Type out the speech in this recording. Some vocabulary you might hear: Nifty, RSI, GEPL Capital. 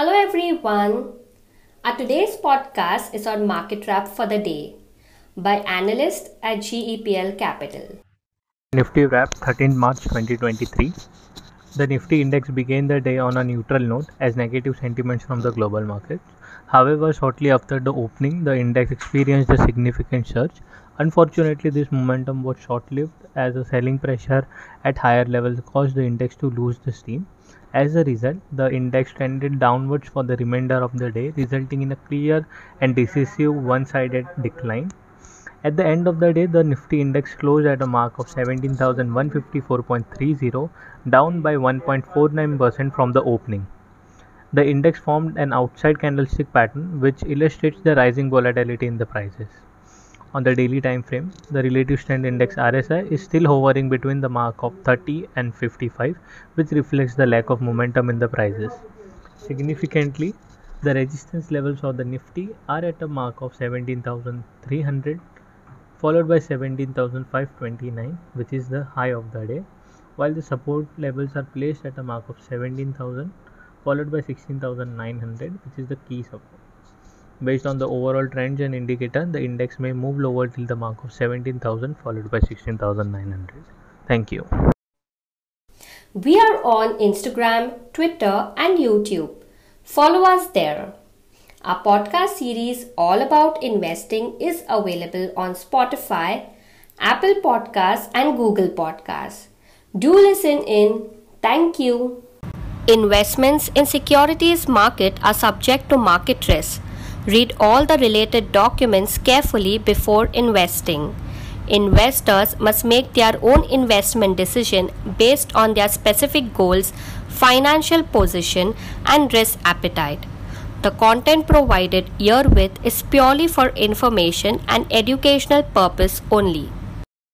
Hello everyone. Our today's podcast is on market wrap for the day by analyst at GEPL Capital. Nifty wrap 13th March 2023. The Nifty index began the day on a neutral note as negative sentiments from the global markets. However, shortly after the opening, the index experienced a significant surge. Unfortunately, this momentum was short-lived as the selling pressure at higher levels caused the index to lose the steam. As a result, the index trended downwards for the remainder of the day, resulting in a clear and decisive one-sided decline. At the end of the day, the Nifty index closed at a mark of 17,154.30, down by 1.49% from the opening. The index formed an outside candlestick pattern, which illustrates the rising volatility in the prices. On the daily time frame, the relative strength index RSI is still hovering between the mark of 30 and 55, which reflects the lack of momentum in the prices. Significantly, the resistance levels of the Nifty are at a mark of 17,300, followed by 17,529, which is the high of the day, while the support levels are placed at a mark of 17,000, followed by 16,900, which is the key support. Based on the overall trends and indicator, the index may move lower till the mark of 17,000 followed by 16,900. Thank you. We are on Instagram, Twitter and YouTube. Follow us there. Our podcast series All About Investing is available on Spotify, Apple Podcasts and Google Podcasts. Do listen in. Thank you. Investments in securities market are subject to market risk. Read all the related documents carefully before investing. Investors must make their own investment decision based on their specific goals, financial position, and risk appetite. The content provided herewith is purely for information and educational purpose only.